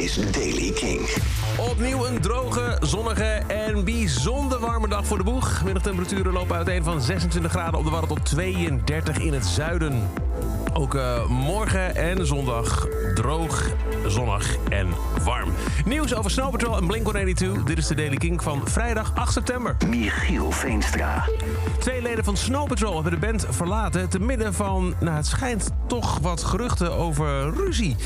is Daily King. Opnieuw een droge, zonnige en bijzonder warme dag voor de boeg. Middagtemperaturen lopen uiteen van 26 graden op de Wadden tot 32 in het zuiden. Ook morgen en zondag droog, zonnig en warm. Nieuws over Snow Patrol en blink-182. Dit is de Daily King van vrijdag 8 september. Michiel Veenstra. 2 leden van Snow Patrol hebben de band verlaten... te midden van, het schijnt toch wat geruchten over ruzie.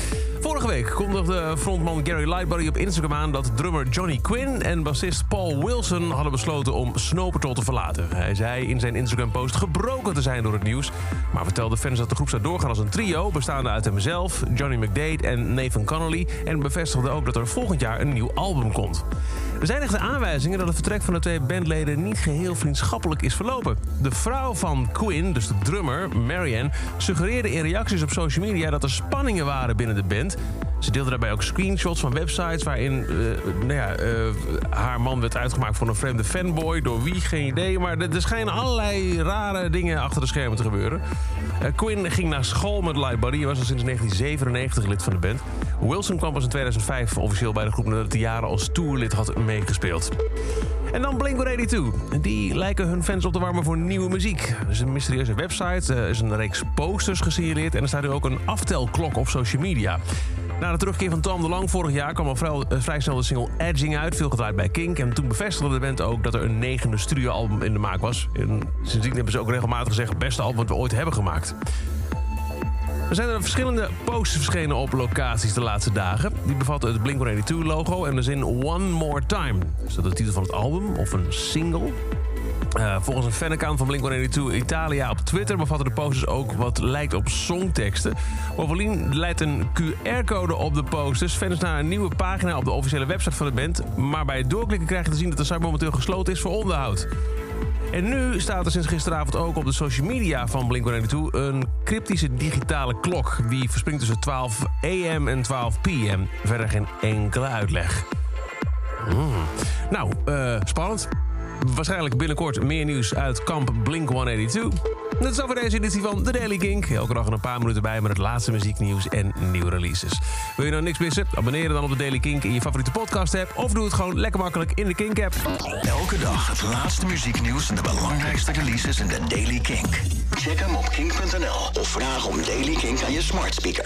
Vorige week kondigde frontman Gary Lightbody op Instagram aan... dat drummer Johnny Quinn en bassist Paul Wilson... hadden besloten om Snow Patrol te verlaten. Hij zei in zijn Instagram-post gebroken te zijn door het nieuws... maar vertelde fans dat de groep zou doorgaan als een trio... bestaande uit hemzelf, Johnny McDade en Nathan Connolly... en bevestigde ook dat er volgend jaar een nieuw album komt. Er zijn echter aanwijzingen dat het vertrek van de 2 bandleden... niet geheel vriendschappelijk is verlopen. De vrouw van Quinn, dus de drummer, Marianne... suggereerde in reacties op social media dat er spanningen waren binnen de band... Ze deelde daarbij ook screenshots van websites waarin haar man werd uitgemaakt voor een vreemde fanboy. Door wie? Geen idee. Maar er schijnen allerlei rare dingen achter de schermen te gebeuren. Quinn ging naar school met Lightbody en was al sinds 1997 lid van de band. Wilson kwam pas in 2005 officieel bij de groep nadat hij jaren als tourlid had meegespeeld. En dan blink-182. Die lijken hun fans op te warmen voor nieuwe muziek. Er is een mysterieuze website, er is een reeks posters gesignaleerd... en er staat nu ook een aftelklok op social media. Na de terugkeer van Tom DeLonge vorig jaar kwam al vrij snel de single Edging uit... veel gedraaid bij Kink en toen bevestigde de band ook... dat er een 9e studioalbum in de maak was. En sindsdien hebben ze ook regelmatig gezegd... het beste album wat we ooit hebben gemaakt. Er zijn verschillende posters verschenen op locaties de laatste dagen. Die bevatten het blink-182-logo en de zin One More Time. Is dat de titel van het album of een single? Volgens een fanaccount van blink-182 Italia op Twitter... bevatten de posters ook wat lijkt op songteksten. Bovendien leidt een QR-code op de posters... fans naar een nieuwe pagina op de officiële website van de band... maar bij het doorklikken krijg je te zien dat de site momenteel gesloten is voor onderhoud. En nu staat er sinds gisteravond ook op de social media van blink-182 een cryptische digitale klok. Die verspringt tussen 12 am en 12 pm. Verder geen enkele uitleg. Spannend. Waarschijnlijk binnenkort meer nieuws uit kamp blink-182. Dat is al voor deze editie van The Daily Kink. Elke dag een paar minuten bij met het laatste muzieknieuws en nieuwe releases. Wil je nou niks missen? Abonneer dan op The Daily Kink in je favoriete podcast-app... of doe het gewoon lekker makkelijk in de Kink-app. Elke dag het laatste muzieknieuws en de belangrijkste releases in The Daily Kink. Check hem op kink.nl of vraag om Daily Kink aan je smart speaker.